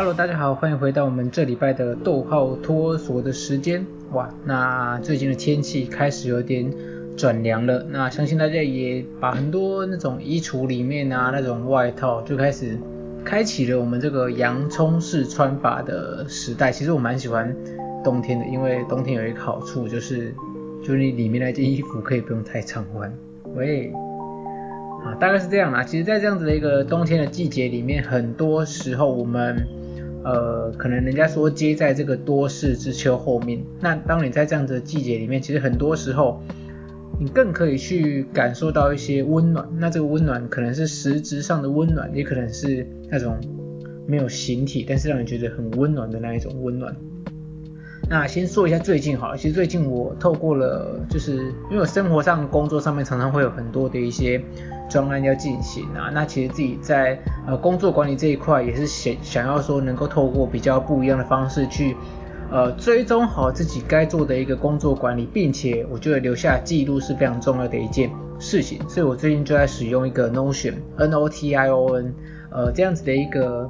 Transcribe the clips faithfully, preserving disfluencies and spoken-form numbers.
Hello， 大家好，欢迎回到我们这礼拜的逗号脱俗的时间。哇，那最近的天气开始有点转凉了，那相信大家也把很多那种衣橱里面啊那种外套就开始开启了我们这个洋葱式穿法的时代。其实我蛮喜欢冬天的，因为冬天有一个好处就是，就是你里面那件衣服可以不用太常换。喂。啊，大概是这样啦。其实，在这样子的一个冬天的季节里面，很多时候我们，呃，可能人家说接在这个多事之秋后面。那当你在这样子的季节里面，其实很多时候，你更可以去感受到一些温暖。那这个温暖可能是实质上的温暖，也可能是那种没有形体，但是让你觉得很温暖的那一种温暖。那先说一下最近好了，其实最近我透过了，就是因为我生活上、工作上面常常会有很多的一些专案要进行啊，那其实自己在呃工作管理这一块也是想想要说能够透过比较不一样的方式去呃追踪好自己该做的一个工作管理，并且我觉得留下记录是非常重要的一件事情，所以我最近就在使用一个 Notion N O T I O N 呃这样子的一个。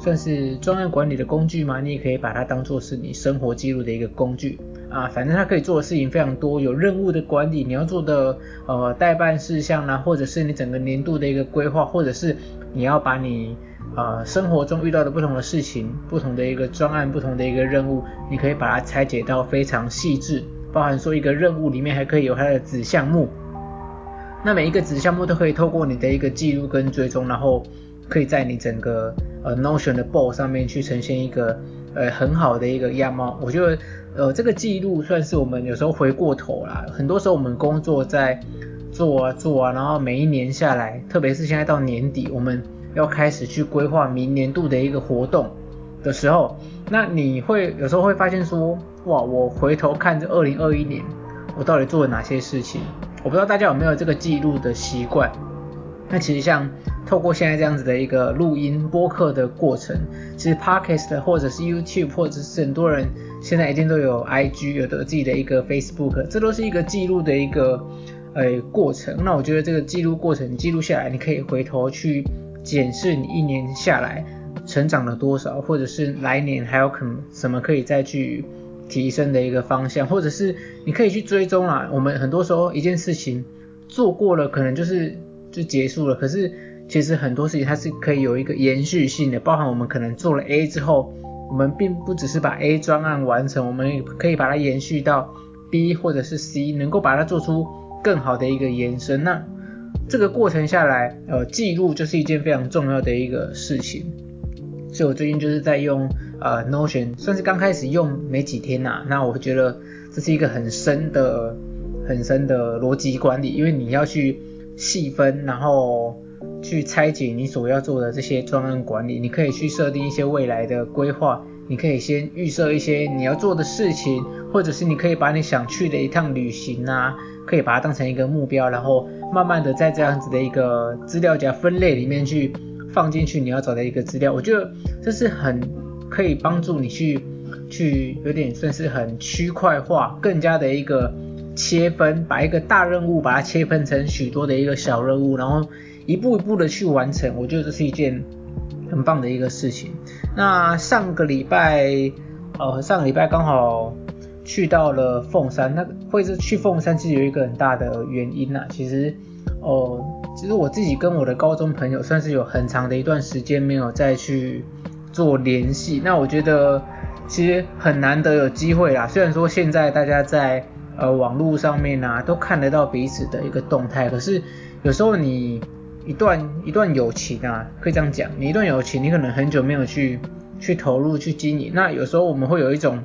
算是专案管理的工具吗？你也可以把它当作是你生活记录的一个工具啊。反正它可以做的事情非常多，有任务的管理，你要做的呃代办事项啦、啊，或者是你整个年度的一个规划，或者是你要把你呃生活中遇到的不同的事情、不同的一个专案、不同的一个任务，你可以把它拆解到非常细致，包含说一个任务里面还可以有它的子项目，那每一个子项目都可以透过你的一个记录跟追踪，然后可以在你整个呃 Notion 的 board 上面去呈现一个呃很好的一个样貌。我觉得呃这个记录算是我们有时候回过头啦，很多时候我们工作在做啊做啊，然后每一年下来，特别是现在到年底，我们要开始去规划明年度的一个活动的时候，那你会有时候会发现说，哇，我回头看这二零二一年，我到底做了哪些事情？我不知道大家有没有这个记录的习惯。那其实像透过现在这样子的一个录音播客的过程，其实 Podcast 或者是 YouTube 或者是很多人现在一定都有 I G， 有的自己的一个 Facebook， 这都是一个记录的一个呃过程。那我觉得这个记录过程记录下来，你可以回头去检视你一年下来成长了多少，或者是来年还有可能什么可以再去提升的一个方向，或者是你可以去追踪啦。我们很多时候一件事情做过了，可能就是就结束了，可是其实很多事情它是可以有一个延续性的，包含我们可能做了 A 之后，我们并不只是把 A 专案完成，我们可以把它延续到 B 或者是 C， 能够把它做出更好的一个延伸。那这个过程下来，呃，记录就是一件非常重要的一个事情。所以我最近就是在用呃 Notion， 算是刚开始用没几天啊，那我觉得这是一个很深的、很深的逻辑管理，因为你要去细分，然后去拆解你所要做的这些专案管理，你可以去设定一些未来的规划，你可以先预设一些你要做的事情，或者是你可以把你想去的一趟旅行啊，可以把它当成一个目标，然后慢慢的在这样子的一个资料夹分类里面去放进去你要找的一个资料。我觉得这是很可以帮助你去去有点算是很区块化，更加的一个切分，把一个大任务把它切分成许多的一个小任务，然后一步一步的去完成。我觉得这是一件很棒的一个事情。那上个礼拜呃上个礼拜刚好去到了凤山，那会是去凤山其实有一个很大的原因啊，其实哦、呃、其实我自己跟我的高中朋友算是有很长的一段时间没有再去做联系，那我觉得其实很难得有机会啦，虽然说现在大家在呃，网络上面啊，都看得到彼此的一个动态。可是有时候你一段一段友情啊，可以这样讲，你一段友情，你可能很久没有去去投入去经营。那有时候我们会有一种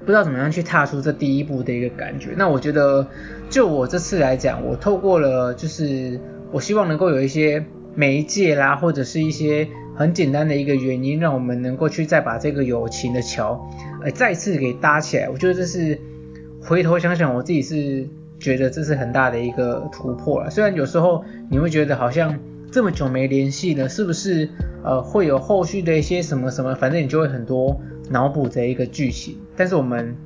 不知道怎么样去踏出这第一步的一个感觉。那我觉得，就我这次来讲，我透过了，就是我希望能够有一些媒介啦，或者是一些很简单的一个原因，让我们能够去再把这个友情的桥，呃，再次给搭起来。我觉得这是。回头想想，我自己是觉得这是很大的一个突破啦。虽然有时候你会觉得好像这么久没联系了，是不是呃会有后续的一些什么什么，反正你就会很多脑补的一个剧情。但是我们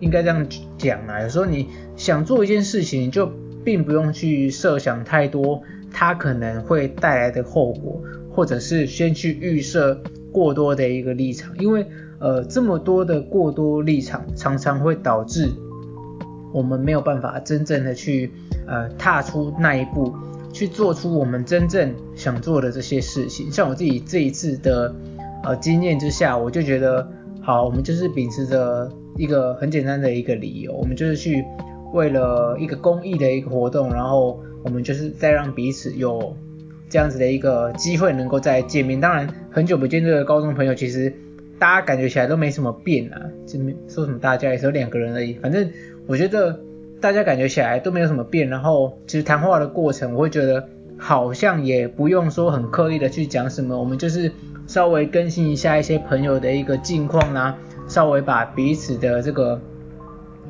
应该这样讲啦，有时候你想做一件事情，你就并不用去设想太多它可能会带来的后果，或者是先去预设过多的一个立场，因为呃这么多的过多立场常常会导致我们没有办法真正的去呃踏出那一步，去做出我们真正想做的这些事情。像我自己这一次的呃经验之下，我就觉得好，我们就是秉持着一个很简单的一个理由，我们就是去为了一个公益的一个活动，然后我们就是再让彼此有这样子的一个机会能够再见面。当然很久不见这个高中朋友，其实大家感觉起来都没什么变啊，说什么大家也是有两个人而已，反正我觉得大家感觉起来都没有什么变。然后其实谈话的过程，我会觉得好像也不用说很刻意的去讲什么，我们就是稍微更新一下一些朋友的一个近况啊，稍微把彼此的这个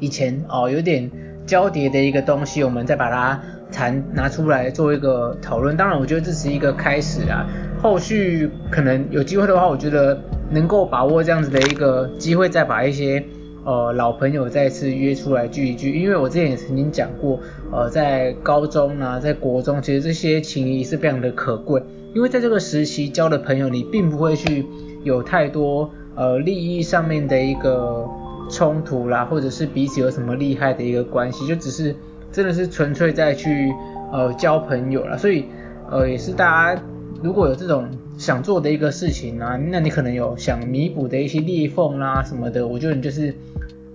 以前哦有点交叠的一个东西，我们再把它谈拿出来做一个讨论。当然我觉得这是一个开始啊，后续可能有机会的话，我觉得能够把握这样子的一个机会，再把一些呃老朋友再次约出来聚一聚。因为我之前也曾经讲过，呃在高中啊在国中，其实这些情谊是非常的可贵，因为在这个时期交的朋友，你并不会去有太多呃利益上面的一个冲突啦，或者是彼此有什么厉害的一个关系，就只是真的是纯粹在去呃交朋友啦。所以呃也是大家如果有这种想做的一个事情啊，那你可能有想弥补的一些裂缝啦、啊、什么的，我觉得你就是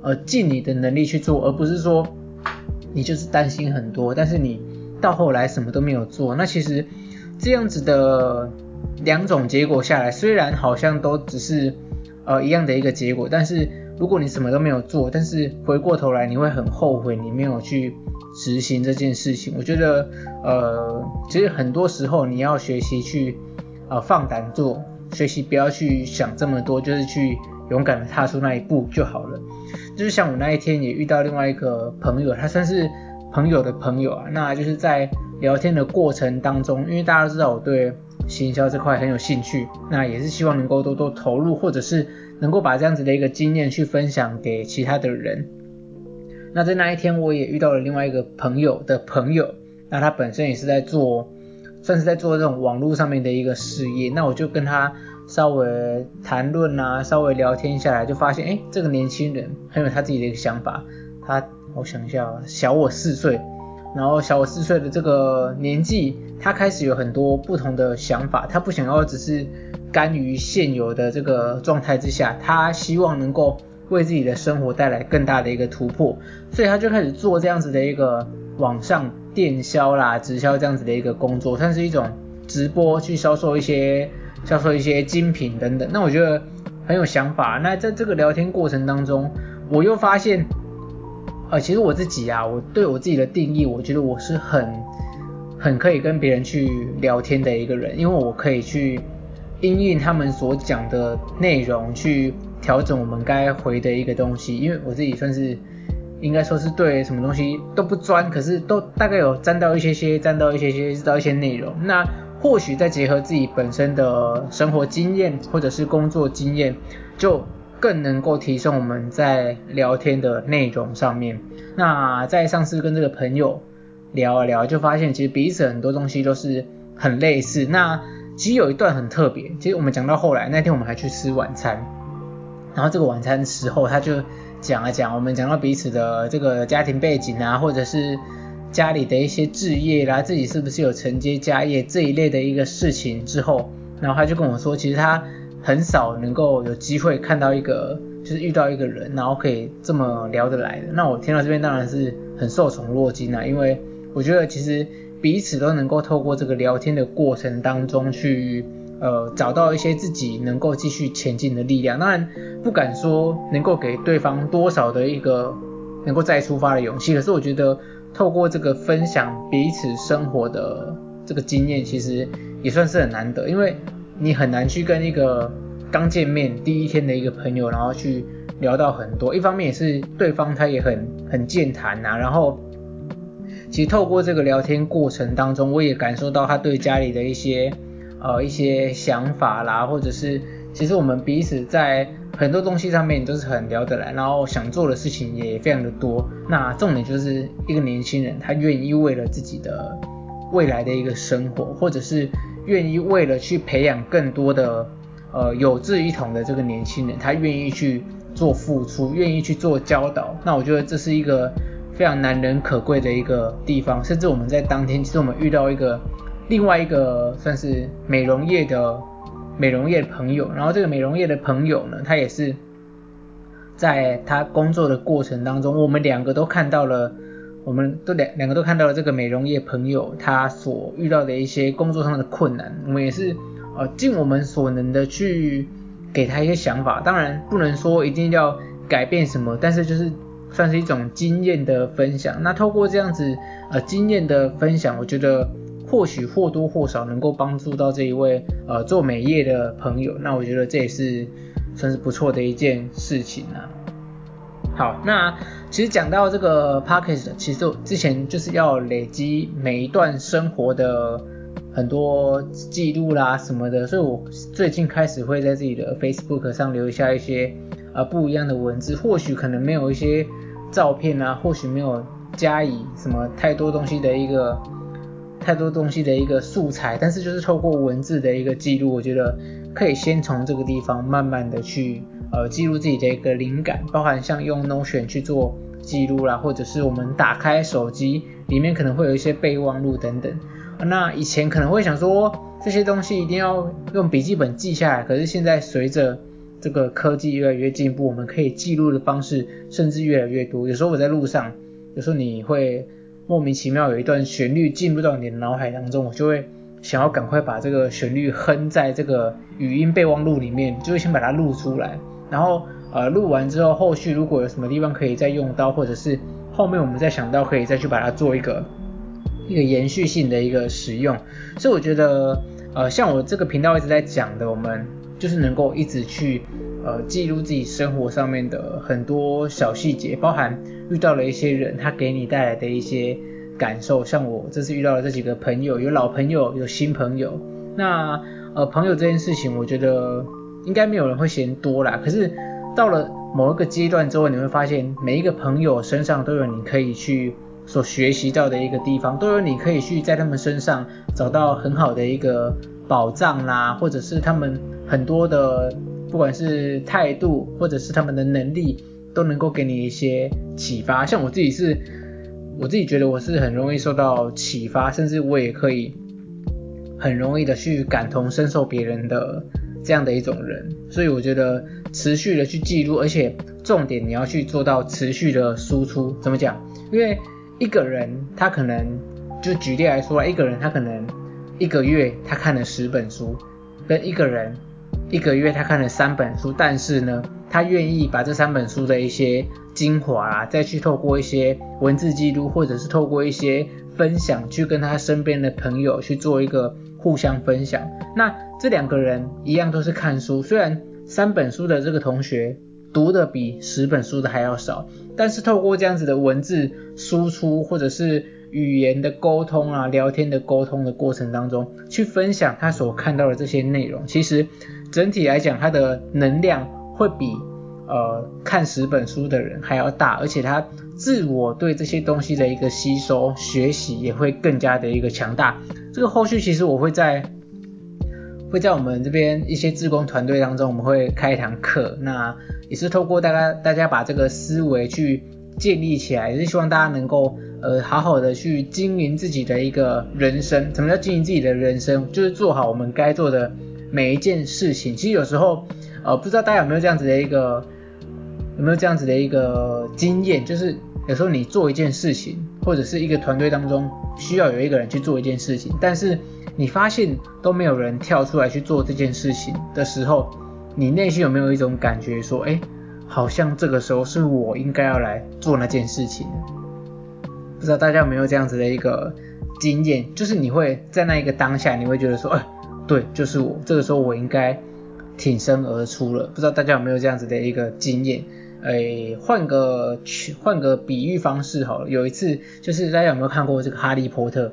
呃尽你的能力去做，而不是说你就是担心很多，但是你到后来什么都没有做。那其实这样子的两种结果下来，虽然好像都只是呃一样的一个结果，但是如果你什么都没有做，但是回过头来你会很后悔你没有去执行这件事情。我觉得呃其实很多时候你要学习去呃放胆做，学习不要去想这么多，就是去勇敢的踏出那一步就好了。就是像我那一天也遇到另外一个朋友，他算是朋友的朋友啊，那就是在聊天的过程当中，因为大家都知道我对行销这块很有兴趣，那也是希望能够多多投入，或者是能够把这样子的一个经验去分享给其他的人。那在那一天我也遇到了另外一个朋友的朋友，那他本身也是在做算是在做这种网络上面的一个事业，那我就跟他稍微谈论啊，稍微聊天下来，就发现诶这个年轻人很有他自己的一个想法，他我想一下小我四岁，然后小我四岁的这个年纪，他开始有很多不同的想法，他不想要只是甘于现有的这个状态之下，他希望能够为自己的生活带来更大的一个突破，所以他就开始做这样子的一个网上电销啦、直销这样子的一个工作，算是一种直播去销售一些销售一些精品等等。那我觉得很有想法。那在这个聊天过程当中，我又发现呃，其实我自己啊，我对我自己的定义，我觉得我是很很可以跟别人去聊天的一个人，因为我可以去因应他们所讲的内容，去调整我们该回的一个东西。因为我自己算是应该说是对什么东西都不专，可是都大概有沾到一些些，沾到一些些，知道一些内容。那或许再结合自己本身的生活经验或者是工作经验，就更能够提升我们在聊天的内容上面。那在上次跟这个朋友聊啊聊，就发现其实彼此很多东西都是很类似。那其实有一段很特别，其实我们讲到后来，那天我们还去吃晚餐，然后这个晚餐时候他就讲啊讲，我们讲到彼此的这个家庭背景啊，或者是家里的一些置业啦、啊，自己是不是有承接家业这一类的一个事情之后，然后他就跟我说，其实他很少能够有机会看到一个就是遇到一个人然后可以这么聊得来的。那我听到这边当然是很受宠若惊啊，因为我觉得其实彼此都能够透过这个聊天的过程当中去呃找到一些自己能够继续前进的力量。当然不敢说能够给对方多少的一个能够再出发的勇气，可是我觉得透过这个分享彼此生活的这个经验，其实也算是很难得，因为你很难去跟一个刚见面第一天的一个朋友然后去聊到很多。一方面也是对方他也很很健谈啊，然后其实透过这个聊天过程当中，我也感受到他对家里的一些呃一些想法啦，或者是其实我们彼此在很多东西上面都是很聊得来，然后想做的事情也非常的多。那重点就是一个年轻人他愿意为了自己的未来的一个生活，或者是愿意为了去培养更多的呃有志一同的这个年轻人，他愿意去做付出，愿意去做教导，那我觉得这是一个非常难能可贵的一个地方。甚至我们在当天其实我们遇到一个另外一个算是美容业的美容业的朋友，然后这个美容业的朋友呢，他也是在他工作的过程当中，我们两个都看到了我们都两两个都看到了这个美容业朋友他所遇到的一些工作上的困难，我们也是呃尽我们所能的去给他一些想法，当然不能说一定要改变什么，但是就是算是一种经验的分享。那透过这样子呃经验的分享，我觉得或许或多或少能够帮助到这一位呃做美业的朋友，那我觉得这也是算是不错的一件事情啊。好，那其实讲到这个 podcast， 其实之前就是要累积每一段生活的很多记录啦什么的，所以我最近开始会在自己的 Facebook 上留下一些呃不一样的文字，或许可能没有一些照片啊，或许没有加以什么太多东西的一个太多东西的一个素材，但是就是透过文字的一个记录，我觉得可以先从这个地方慢慢的去呃记录自己的一个灵感，包含像用 Notion 去做记录啦，或者是我们打开手机里面可能会有一些备忘录等等。那以前可能会想说这些东西一定要用笔记本记下来，可是现在随着这个科技越来越进步，我们可以记录的方式甚至越来越多。有时候我在路上，有时候你会莫名其妙有一段旋律进入到你的脑海当中，我就会想要赶快把这个旋律哼在这个语音备忘录里面，就会先把它录出来，然后呃录完之后，后续如果有什么地方可以再用到，或者是后面我们再想到可以再去把它做一个一个延续性的一个使用。所以我觉得呃像我这个频道一直在讲的，我们就是能够一直去呃记录自己生活上面的很多小细节，包含遇到了一些人他给你带来的一些感受，像我这次遇到了这几个朋友，有老朋友有新朋友。那呃朋友这件事情，我觉得应该没有人会嫌多啦，可是到了某一个阶段之后，你会发现每一个朋友身上都有你可以去所学习到的一个地方，都有你可以去在他们身上找到很好的一个宝藏啦，或者是他们很多的不管是态度或者是他们的能力都能够给你一些启发。像我自己是我自己觉得我是很容易受到启发，甚至我也可以很容易的去感同身受别人的这样的一种人，所以我觉得持续的去记录，而且重点你要去做到持续的输出。怎么讲？因为一个人他可能就举例来说，一个人他可能一个月他看了十本书，跟一个人一个月他看了三本书，但是呢他愿意把这三本书的一些精华啊，再去透过一些文字记录或者是透过一些分享去跟他身边的朋友去做一个互相分享。那这两个人一样都是看书，虽然三本书的这个同学读的比十本书的还要少，但是透过这样子的文字输出或者是语言的沟通啊，聊天的沟通的过程当中去分享他所看到的这些内容，其实整体来讲他的能量会比呃看十本书的人还要大，而且他自我对这些东西的一个吸收学习也会更加的一个强大。这个后续其实我会在会在我们这边一些志工团队当中，我们会开一堂课，那也是透过大家大家把这个思维去建立起来，也是希望大家能够呃好好的去经营自己的一个人生。什么叫经营自己的人生？就是做好我们该做的每一件事情。其实有时候呃不知道大家有没有这样子的一个有没有这样子的一个经验，就是有时候你做一件事情或者是一个团队当中需要有一个人去做一件事情，但是你发现都没有人跳出来去做这件事情的时候，你内心有没有一种感觉说，哎，好像这个时候是我应该要来做那件事情？不知道大家有没有这样子的一个经验，就是你会在那一个当下，你会觉得说，哎，对，就是我，这个时候我应该挺身而出了。不知道大家有没有这样子的一个经验？诶，换个换个比喻方式好了。有一次，就是大家有没有看过这个《哈利波特》？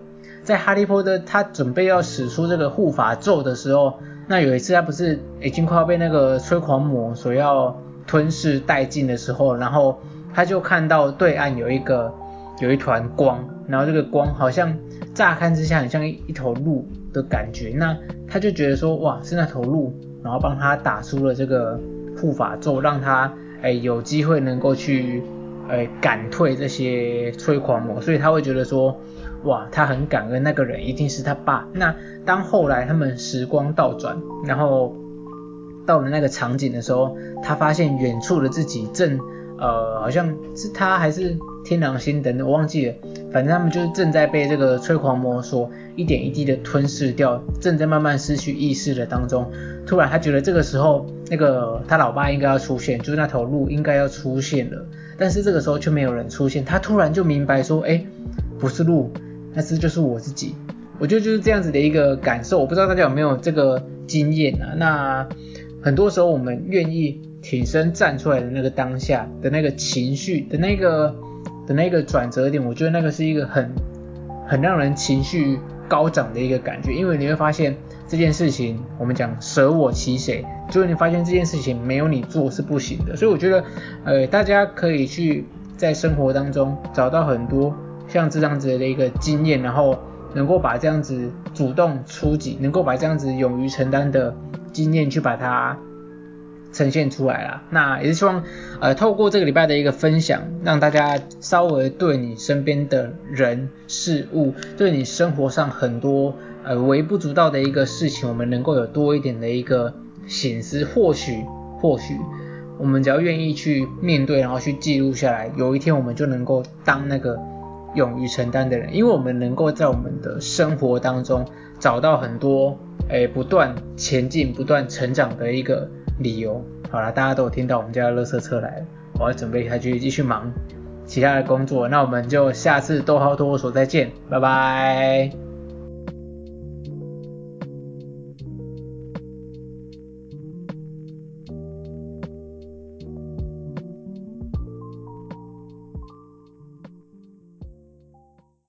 在哈利波特他准备要使出这个护法咒的时候，那有一次他不是已经快要被那个催狂魔所要吞噬殆尽的时候，然后他就看到对岸有一个有一团光，然后这个光好像乍看之下很像一头鹿的感觉，那他就觉得说，哇，是那头鹿然后帮他打出了这个护法咒，让他哎有机会能够去哎赶退这些催狂魔，所以他会觉得说，哇，他很感恩那个人一定是他爸。那当后来他们时光倒转，然后到了那个场景的时候，他发现远处的自己正呃好像是他还是天狼星等等我忘记了，反正他们就是正在被这个催狂魔所一点一滴的吞噬掉，正在慢慢失去意识的当中，突然他觉得这个时候那个他老爸应该要出现，就是那头鹿应该要出现了，但是这个时候却没有人出现，他突然就明白说，哎，不是鹿，那是就是我自己。我觉得就是这样子的一个感受，我不知道大家有没有这个经验啊。那很多时候我们愿意挺身站出来的那个当下的那个情绪的那个的那个转折点，我觉得那个是一个很很让人情绪高涨的一个感觉，因为你会发现这件事情，我们讲舍我其谁，就是你发现这件事情没有你做是不行的。所以我觉得，呃，大家可以去在生活当中找到很多像这样子的一个经验，然后能够把这样子主动出击，能够把这样子勇于承担的经验去把它呈现出来啦。那也是希望，呃，透过这个礼拜的一个分享，让大家稍微对你身边的人事物，对你生活上很多呃微不足道的一个事情，我们能够有多一点的一个省思。或许或许我们只要愿意去面对，然后去记录下来，有一天我们就能够当那个勇于承担的人，因为我们能够在我们的生活当中找到很多诶不断前进不断成长的一个理由。好啦，大家都有听到我们家的垃圾车来了，我要准备下去继续忙其他的工作，那我们就下次逗号托我所再见，拜拜。